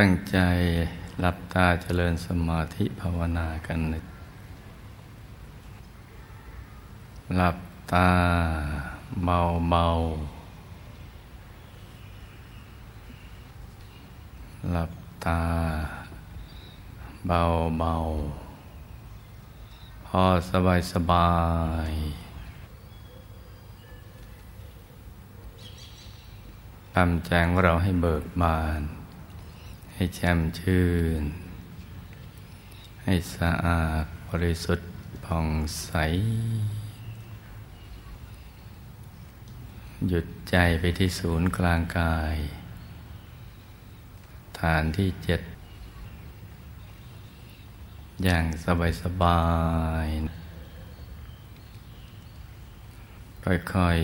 ตั้งใจหลับตาเจริญสมาธิภาวนากันนะหลับตาเบาๆหลับตาเบาๆพอสบายๆทำแจงว่าเราให้เบิกบานให้แช่มชื่นให้สะอาดบริสุทธิ์ผ่องใสหยุดใจไปที่ศูนย์กลางกายฐานที่7อย่างสบายๆค่อย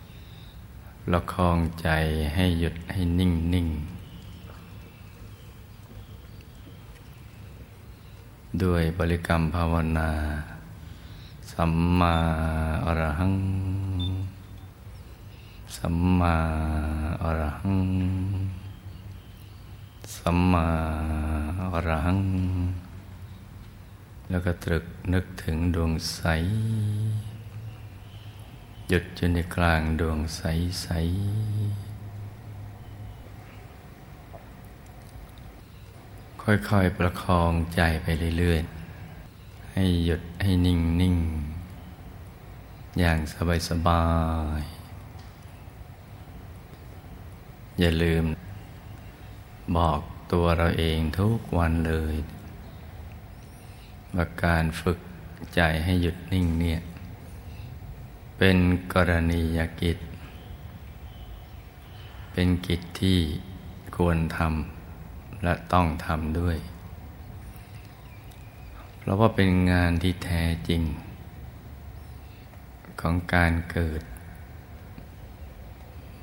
ๆประคองใจให้หยุดให้นิ่งๆด้วยบริกรรมภาวนาสัมมาอรหังสัมมาอรหังสัมมาอรหังแล้วก็ตรึกนึกถึงดวงใสหยุดอยู่ในกลางดวงใสใสค่อยๆประคองใจไปเรื่อยๆให้หยุดให้นิ่งๆอย่างสบายๆอย่าลืมบอกตัวเราเองทุกวันเลยว่าการฝึกใจให้หยุดนิ่งเนี่ยเป็นกรณียกิจเป็นกิจที่ควรทำและต้องทำด้วยเพราะว่าเป็นงานที่แท้จริงของการเกิด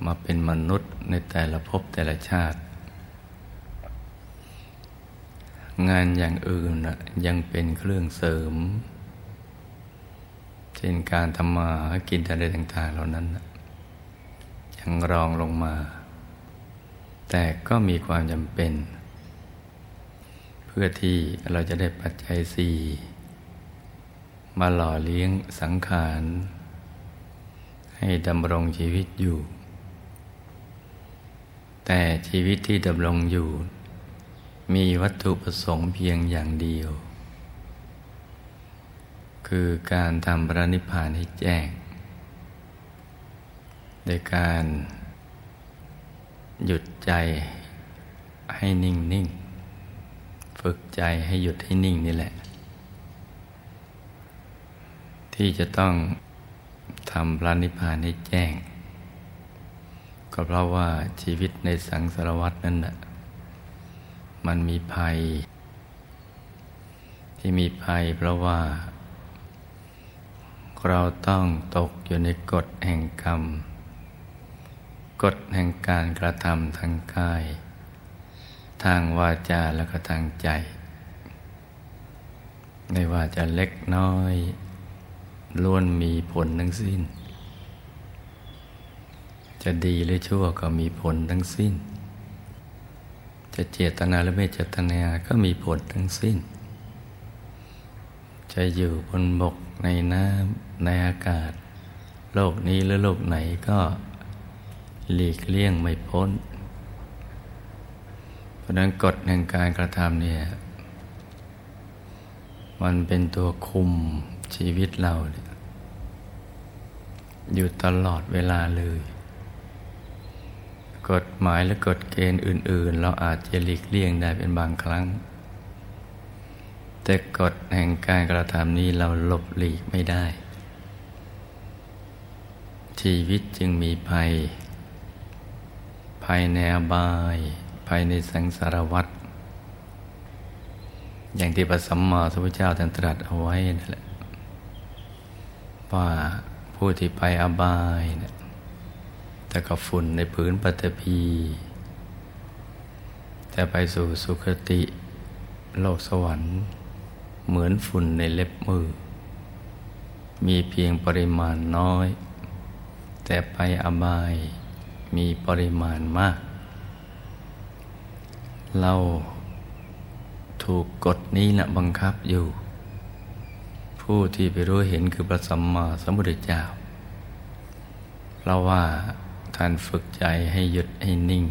มาเป็นมนุษย์ในแต่ละภพแต่ละชาติงานอย่างอื่นยังเป็นเครื่องเสริมเช่นการทำมาหากินอะไรต่างๆเหล่านั้นยังรองลงมาแต่ก็มีความจำเป็นเพื่อที่เราจะได้ปัจจัยสี่มาหล่อเลี้ยงสังขารให้ดำรงชีวิตอยู่แต่ชีวิตที่ดำรงอยู่มีวัตถุประสงค์เพียงอย่างเดียวคือการทำพระนิพพานให้แจ้งโดยการหยุดใจให้นิ่งๆฝึกใจให้หยุดให้นิ่งนี่แหละที่จะต้องทำพระนิพพานให้แจ้งก็เพราะว่าชีวิตในสังสารวัฏนั้นน่ะมันมีภัยที่มีภัยเพราะว่าเราต้องตกอยู่ในกฎแห่งกรรมกฎแห่งการกระทำทางกายทางวาจาและก็ทางใจไม่ว่าจะเล็กน้อยล้วนมีผลทั้งสิ้นจะดีหรือชั่วก็มีผลทั้งสิ้นจะเจตนาหรือไม่เจตนาก็มีผลทั้งสิ้นจะอยู่บนบกในน้ำในอากาศโลกนี้หรือโลกไหนก็หลีกเลี่ยงไม่พ้นเพราะนั้นกฎแห่งการกระทำเนี่ยมันเป็นตัวคุมชีวิตเราอยู่ตลอดเวลาเลยกฎหมายและกฎเกณฑ์อื่นๆเราอาจจะหลีกเลี่ยงได้เป็นบางครั้งแต่กฎแห่งการกระทำนี้เราหลบหลีกไม่ได้ชีวิตจึงมีภัยภัยในอบายภัยในสังสารวัฏอย่างที่พระสัมมาสัมพุทธเจ้าตรัสเอาไว้นั่นแหละว่าผู้ที่ไปอบายเนี่ยแต่กับฝุ่นในผืนปฐพีแต่ไปสู่สุคติโลกสวรรค์เหมือนฝุ่นในเล็บมือมีเพียงปริมาณน้อยแต่ไปอบายมีปริมาณมาก เราถูกกฎนี้นะบังคับอยู่ผู้ที่ไปรู้เห็นคือพระสัมมาสัมพุทธเจ้าเพราะว่าท่านฝึกใจให้หยุดให้นิ่ง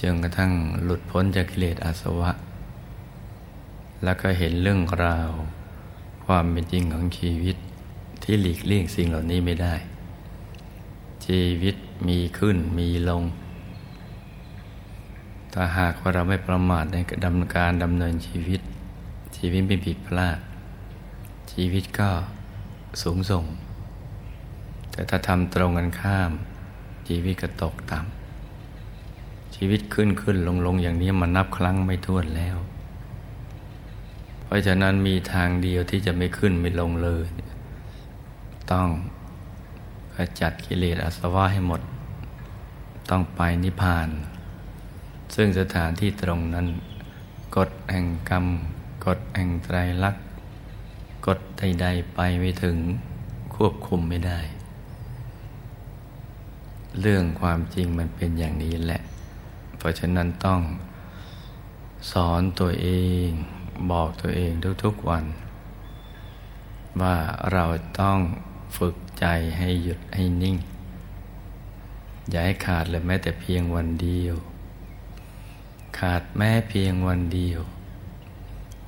จนกระทั่งหลุดพ้นจากกิเลสอาสวะแล้วก็เห็นเรื่องราวความเป็นจริงของชีวิตที่หลีกเลี่ยงสิ่งเหล่านี้ไม่ได้ชีวิตมีขึ้นมีลงถ้าหากว่าเราไม่ประมาทในการดำเนินชีวิตไม่ผิดพลาดชีวิตก็สูงส่งแต่ถ้าทำตรงกันข้ามชีวิตก็ตกต่ำชีวิตขึ้นลงอย่างนี้มันนับครั้งไม่ถ้วนแล้วเพราะฉะนั้นมีทางเดียวที่จะไม่ขึ้นไม่ลงเลยต้องขจัดกิเลสอาสวะให้หมดต้องไปนิพพานซึ่งสถานที่ตรงนั้นกฎแห่งกรรมกฎแห่งไตรลักษณ์กฎใดๆไปไม่ถึงควบคุมไม่ได้เรื่องความจริงมันเป็นอย่างนี้แหละเพราะฉะนั้นต้องสอนตัวเองบอกตัวเองทุกๆวันว่าเราต้องฝึกใจให้หยุดให้นิ่งอย่าให้ขาดเลยแม้แต่เพียงวันเดียวขาดแม้เพียงวันเดียว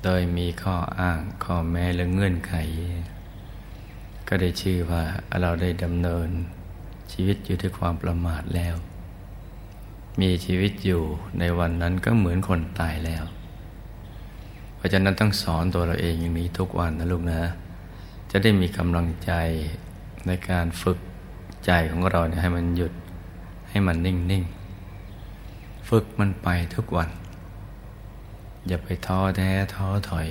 โดยมีข้ออ้างข้อแม้และเงื่อนไขก็ได้ชื่อว่าเราได้ดำเนินชีวิตอยู่ด้วยความประมาทแล้วมีชีวิตอยู่ในวันนั้นก็เหมือนคนตายแล้วเพราะฉะนั้นต้องสอนตัวเราเองอย่างนี้ทุกวันนะลูกนะจะได้มีกำลังใจในการฝึกใจของเราให้มันหยุดให้มันนิ่งๆฝึกมันไปทุกวันอย่าไปท้อแท้ท้อถอย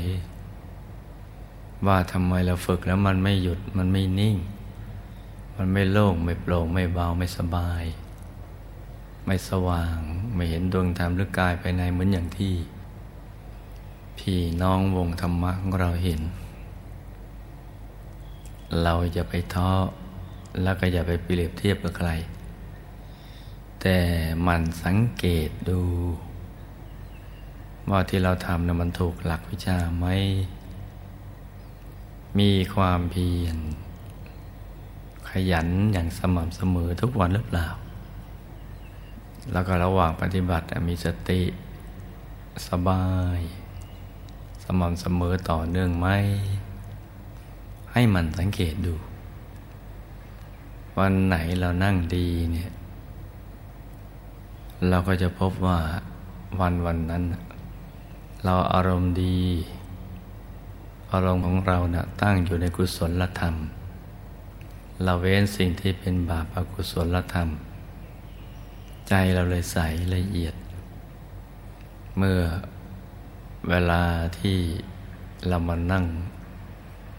ว่าทำไมเราฝึกแล้วมันไม่หยุดมันไม่นิ่งมันไม่โล่งไม่โปร่งไม่เบาไม่สบายไม่สว่างไม่เห็นดวงธรรมหรือกายภายในเหมือนอย่างที่พี่น้องวงธรรมะของเราเห็นเราอย่าไปท้อแล้วก็อย่าไปเปรียบเทียบกับใครแต่มันสังเกตดูว่าที่เราทำนะมันถูกหลักวิชาไหมมีความเพียรขยันอย่างสม่ำเสมอทุกวันหรือเปล่าแล้วก็ระหว่างปฏิบัติมีสติสบายสม่ำเสมอต่อเนื่องไหมให้มันสังเกตดูวันไหนเรานั่งดีเนี่ยเราก็จะพบว่าวันนั้นเราอารมณ์ดีอารมณ์ของเรานะตั้งอยู่ในกุศลธรรมเราเว้นสิ่งที่เป็นบาปอกุศลธรรมใจเราเลยใสละเอียดเมื่อเวลาที่เรามานั่ง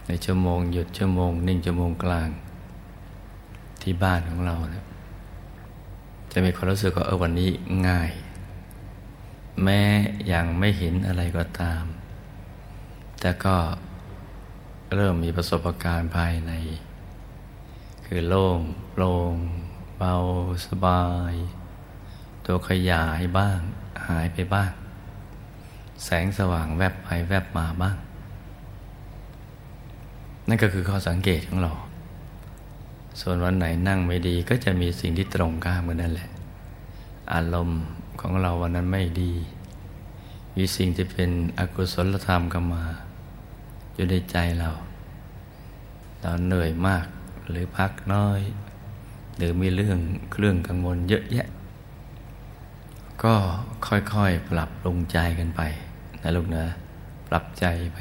ในชั่วโมงหยุดชั่วโมงนิ่งชั่วโมงกลางที่บ้านของเรานะจะมีความรู้สึกว่าวันนี้ง่ายแม้ยังไม่เห็นอะไรก็ตามแต่ก็เริ่มมีประสบการณ์ภายในคือโล่งโปร่งเบาสบายตัวขยายบ้างหายไปบ้างแสงสว่างแวบไปแวบมาบ้างนั่นก็คือข้อสังเกตของเราส่วนวันไหนนั่งไม่ดีก็จะมีสิ่งที่ตรงข้ามกันนั่นแหละอารมณ์ของเราวันนั้นไม่ดีมีสิ่งที่เป็นอกุศลธรรมเข้ามาอยู่ในใจเราเหนื่อยมากหรือพักน้อยหรือมีเรื่องเครื่องกังวลเยอะแยะก็ค่อยๆปรับปรุงใจกันไปนะลูกนะปรับใจไป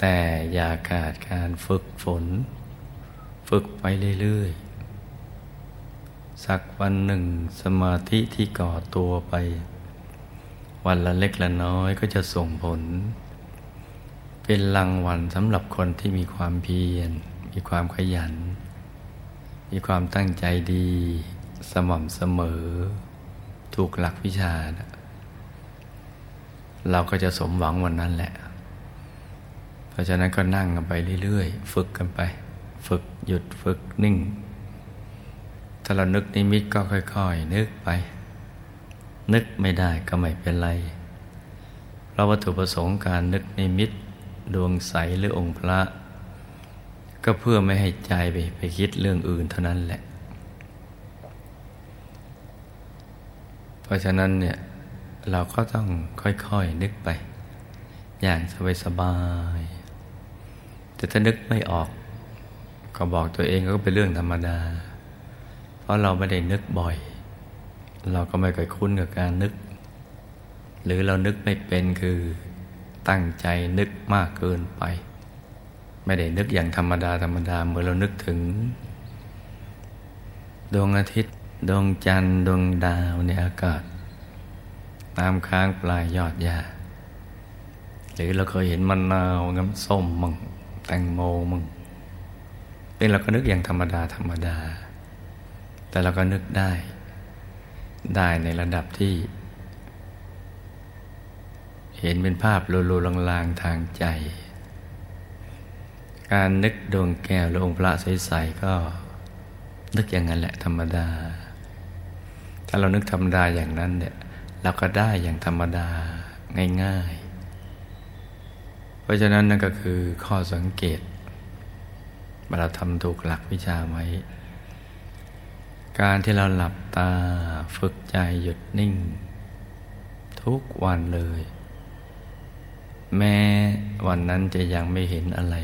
แต่อย่าขาดการฝึกฝนฝึกไปเรื่อยๆสักวันหนึ่งสมาธิที่ก่อตัวไปวันละเล็กละน้อยก็จะส่งผลเป็นรางวัลสำหรับคนที่มีความเพียรมีความขยันมีความตั้งใจดีสม่ำเสมอถูกหลักวิชาเราก็จะสมหวังวันนั้นแหละเพราะฉะนั้นก็นั่งกันไปเรื่อยๆฝึกกันไปฝึกหยุดฝึกนิ่งถ้าเรานึกนิมิตก็ค่อยๆนึกไป นึกไม่ได้ก็ไม่เป็นไรเพราะวัตถุประสงค์การนึกนิมิตดวงใสหรือองค์พระก็เพื่อไม่ให้ใจไปคิดเรื่องอื่นเท่านั้นแหละเพราะฉะนั้นเนี่ยเราก็ต้องค่อยๆนึกไปอย่างสบายๆแต่ถ้านึกไม่ออกก็บอกตัวเองก็เป็นเรื่องธรรมดาเพราะเราไม่ได้นึกบ่อยเราก็ไม่เคยคุ้นกับการนึกหรือเรานึกไม่เป็นคือตั้งใจนึกมากเกินไปไม่ได้นึกอย่างธรรมดาเหมือนเรานึกถึงดวงอาทิตย์ดวงจันทร์ดวงดาวในอากาศตามค้างปลายยอดหญ้าหรือเราเคยเห็นมะนาวน้ำส้มมั่งแตงโมมั่งเป็นเราก็นึกอย่างธรรมดาแต่เราก็นึกได้ในระดับที่เห็นเป็นภาพโลๆลางๆทางใจการนึกดวงแก้วหรือองค์พระใสๆก็นึกอย่างนั้นแหละธรรมดาถ้าเรานึกธรรมดาอย่างนั้นเนี่ยเราก็ได้อย่างธรรมดาง่ายๆเพราะฉะนั้นนั่นก็คือข้อสังเกตว่าเราทำถูกหลักวิชาไว้การที่เราหลับตาฝึกใจหยุดนิ่งทุกวันเลยแม้วันนั้นจะยังไม่เห็นอะไร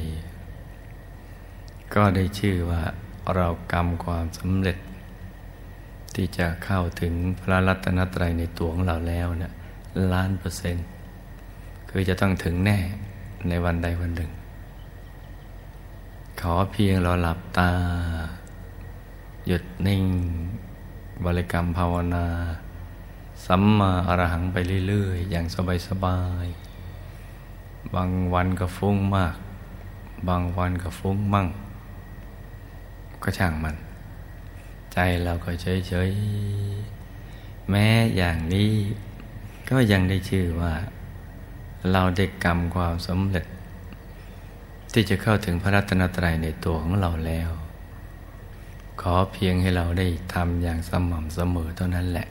ก็ได้ชื่อว่าเรากำความสำเร็จที่จะเข้าถึงพระรัตนตรัยในตัวของเราแล้วเนี่ย1,000,000% คือจะต้องถึงแน่ในวันใดวันหนึ่งขอเพียงเราหลับตาหยุดนิ่งบริกรรมภาวนาสัมมาอรหังไปเรื่อยๆอย่างสบายๆบางวันก็ฟุ้งมากบางวันก็ฟุ้งมั่งก็ช่างมันใจเราก็เฉยๆแม้อย่างนี้ก็ยังได้ชื่อว่าเราได้กรรมความสำเร็จที่จะเข้าถึงพระรัตนตรัยในตัวของเราแล้วขอเพียงให้เราได้ทำอย่างสม่ำเสมอเท่านั้นแหละ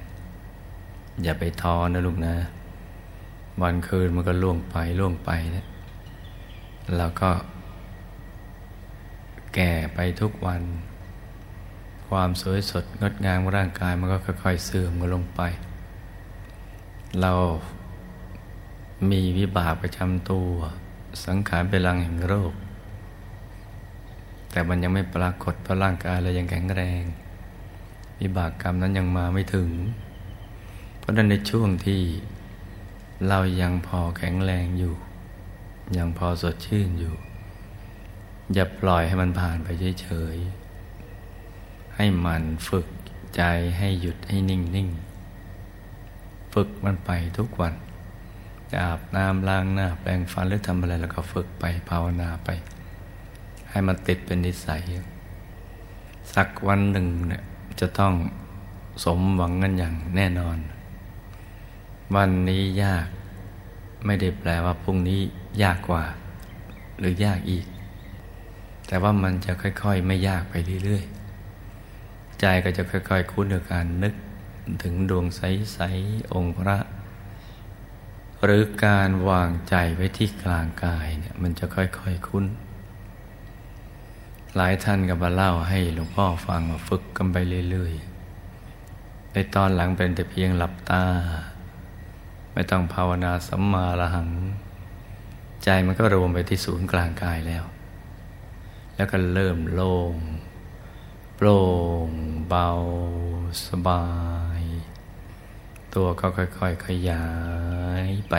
อย่าไปท้อนะลูกนะวันคืนมันก็ล่วงไปนะเราก็แก่ไปทุกวันความสวยสดงดงามของร่างกายมันก็ค่อยๆเสื่อมกันลงไปเรามีวิบากประจำตัวสังขารเป็นรังแห่งโรคแต่มันยังไม่ปรากฏเพราะร่างกายเรายังแข็งแรงวิบากกรรมนั้นยังมาไม่ถึงเพราะฉะนั้นในช่วงที่เรายังพอแข็งแรงอยู่ยังพอสดชื่นอยู่อย่าปล่อยให้มันผ่านไปเฉยๆให้มันฝึกใจให้หยุดให้นิ่งๆฝึกมันไปทุกวันจะอาบน้ำล้างหน้าแปรงฟันหรือทำอะไรแล้วก็ฝึกไปภาวนาไปให้มันติดเป็นนิสัยสักวันหนึ่งเนี่ยจะต้องสมหวังกันอย่างแน่นอนวันนี้ยากไม่ได้แปลว่าพรุ่งนี้ยากกว่าหรือยากอีกแต่ว่ามันจะค่อยๆไม่ยากไปเรื่อยๆใจก็จะค่อยๆคุ้นกับการนึกถึงดวงใสๆองค์พระหรือการวางใจไว้ที่กลางกายเนี่ยมันจะค่อยๆคุ้นหลายท่านก็มาเล่าให้หลวงพ่อฟังมาฝึกกันไปเรื่อยๆในตอนหลังเป็นแต่เพียงหลับตาไม่ต้องภาวนาสัมมาอรหังใจมันก็รวมไปที่ศูนย์กลางกายแล้วแล้วก็เริ่มโล่งโปร่งเบาสบายตัวก็ค่อยๆขยายไป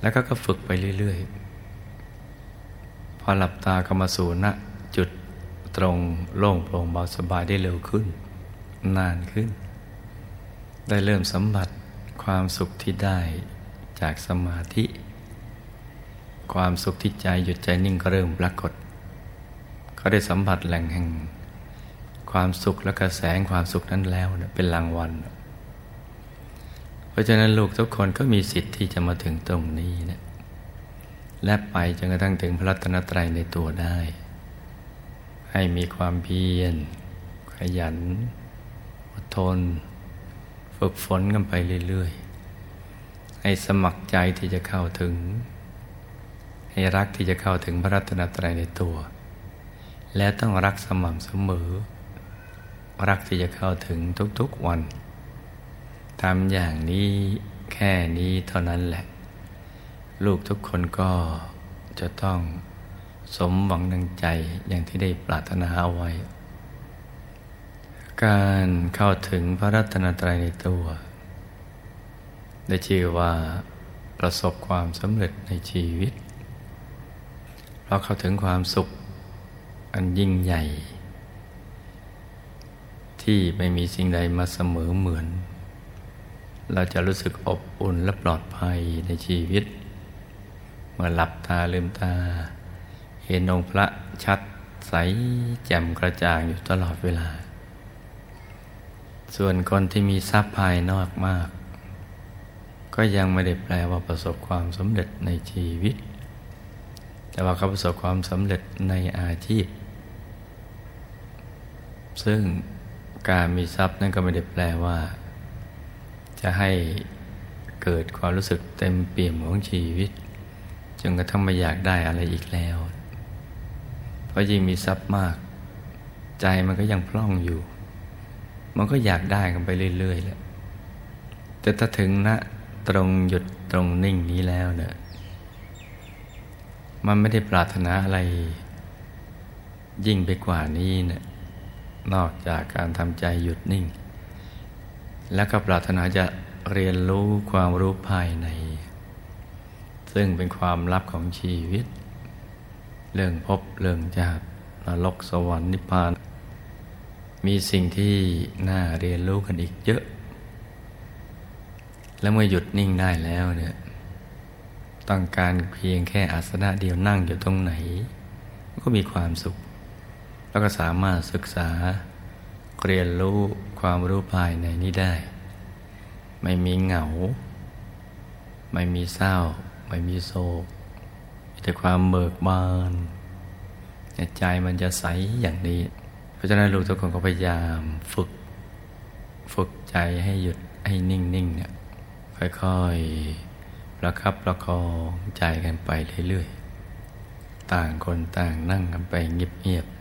แล้วก็ฝึกไปเรื่อยๆพอหลับตาก็มาสู่ณจุดตรงโล่งโปร่งเบาสบายได้เร็วขึ้นนานขึ้นได้เริ่มสัมผัสความสุขที่ได้จากสมาธิความสุขที่ใจหยุดใจนิ่งก็เริ่มปรากฏก็ได้สัมผัสแหล่งแห่งความสุขและกระแสความสุขนั้นแล้วเป็นรางวัลเพราะฉะนั้นลูกทุกคนก็มีสิทธิ์ที่จะมาถึงตรงนี้นะและไปจนกระทั่งถึงพระรัตนตรัยในตัวได้ให้มีความเพียรขยันอดทน ฝึกฝนกันไปเรื่อยๆให้สมัครใจที่จะเข้าถึงให้รักที่จะเข้าถึงพระรัตนตรัยในตัวและต้องรักสม่ำเสมอรักที่จะเข้าถึงทุกๆวันทำอย่างนี้แค่นี้เท่านั้นแหละลูกทุกคนก็จะต้องสมหวังดังใจอย่างที่ได้ปรารถนาเอาไว้การเข้าถึงพระรัตนตรัยในตัวได้ชื่อว่าประสบความสำเร็จในชีวิตเราเข้าถึงความสุขอันยิ่งใหญ่ที่ไม่มีสิ่งใดมาเสมอเหมือนเราจะรู้สึกอบอุ่นและปลอดภัยในชีวิตเมื่อหลับตาลืมตาเห็นองค์พระชัดใสแจ่มกระจ่างอยู่ตลอดเวลาส่วนคนที่มีทรัพย์ภายนอกมากก็ยังไม่ได้แปลว่าประสบความสำเร็จในชีวิตแต่ว่าเขาประสบความสำเร็จในอาชีพซึ่งการมีทรัพย์นั่นก็ไม่ได้แปลว่าจะให้เกิดความรู้สึกเต็มเปี่ยมของชีวิตจนกระทั่งไม่อยากได้อะไรอีกแล้วเพราะยิ่งมีทรัพย์มากใจมันก็ยังพล่องอยู่มันก็อยากได้กันไปเรื่อยๆแหละแต่ถ้าถึงณตรงหยุดตรงนิ่งนี้แล้วเนี่ยมันไม่ได้ปรารถนาอะไรยิ่งไปกว่านี้เนี่ยนอกจากการทำใจหยุดนิ่งและก็ปรารถนาจะเรียนรู้ความรู้ภายในซึ่งเป็นความลับของชีวิตเรื่องภพเรื่องชาตินรกสวรรค์นิพพานมีสิ่งที่น่าเรียนรู้กันอีกเยอะและเมื่อหยุดนิ่งได้แล้วเนี่ยต้องการเพียงแค่อาสนะเดียวนั่งอยู่ตรงไหนก็มีความสุขแล้วก็สามารถศึกษาเรียนรู้ความรู้ภายในนี้ได้ไม่มีเหงาไม่มีเศร้าไม่มีโศกมีแต่ความเบิกบานใจมันจะใสอย่างนี้เพราะฉะนั้นลูกทุกคนก็พยายามฝึกใจให้หยุดให้นิ่งๆเนี่ยค่อยๆประคับประคองใจกันไปเรื่อยๆต่างคนต่างนั่งกันไปเงียบๆ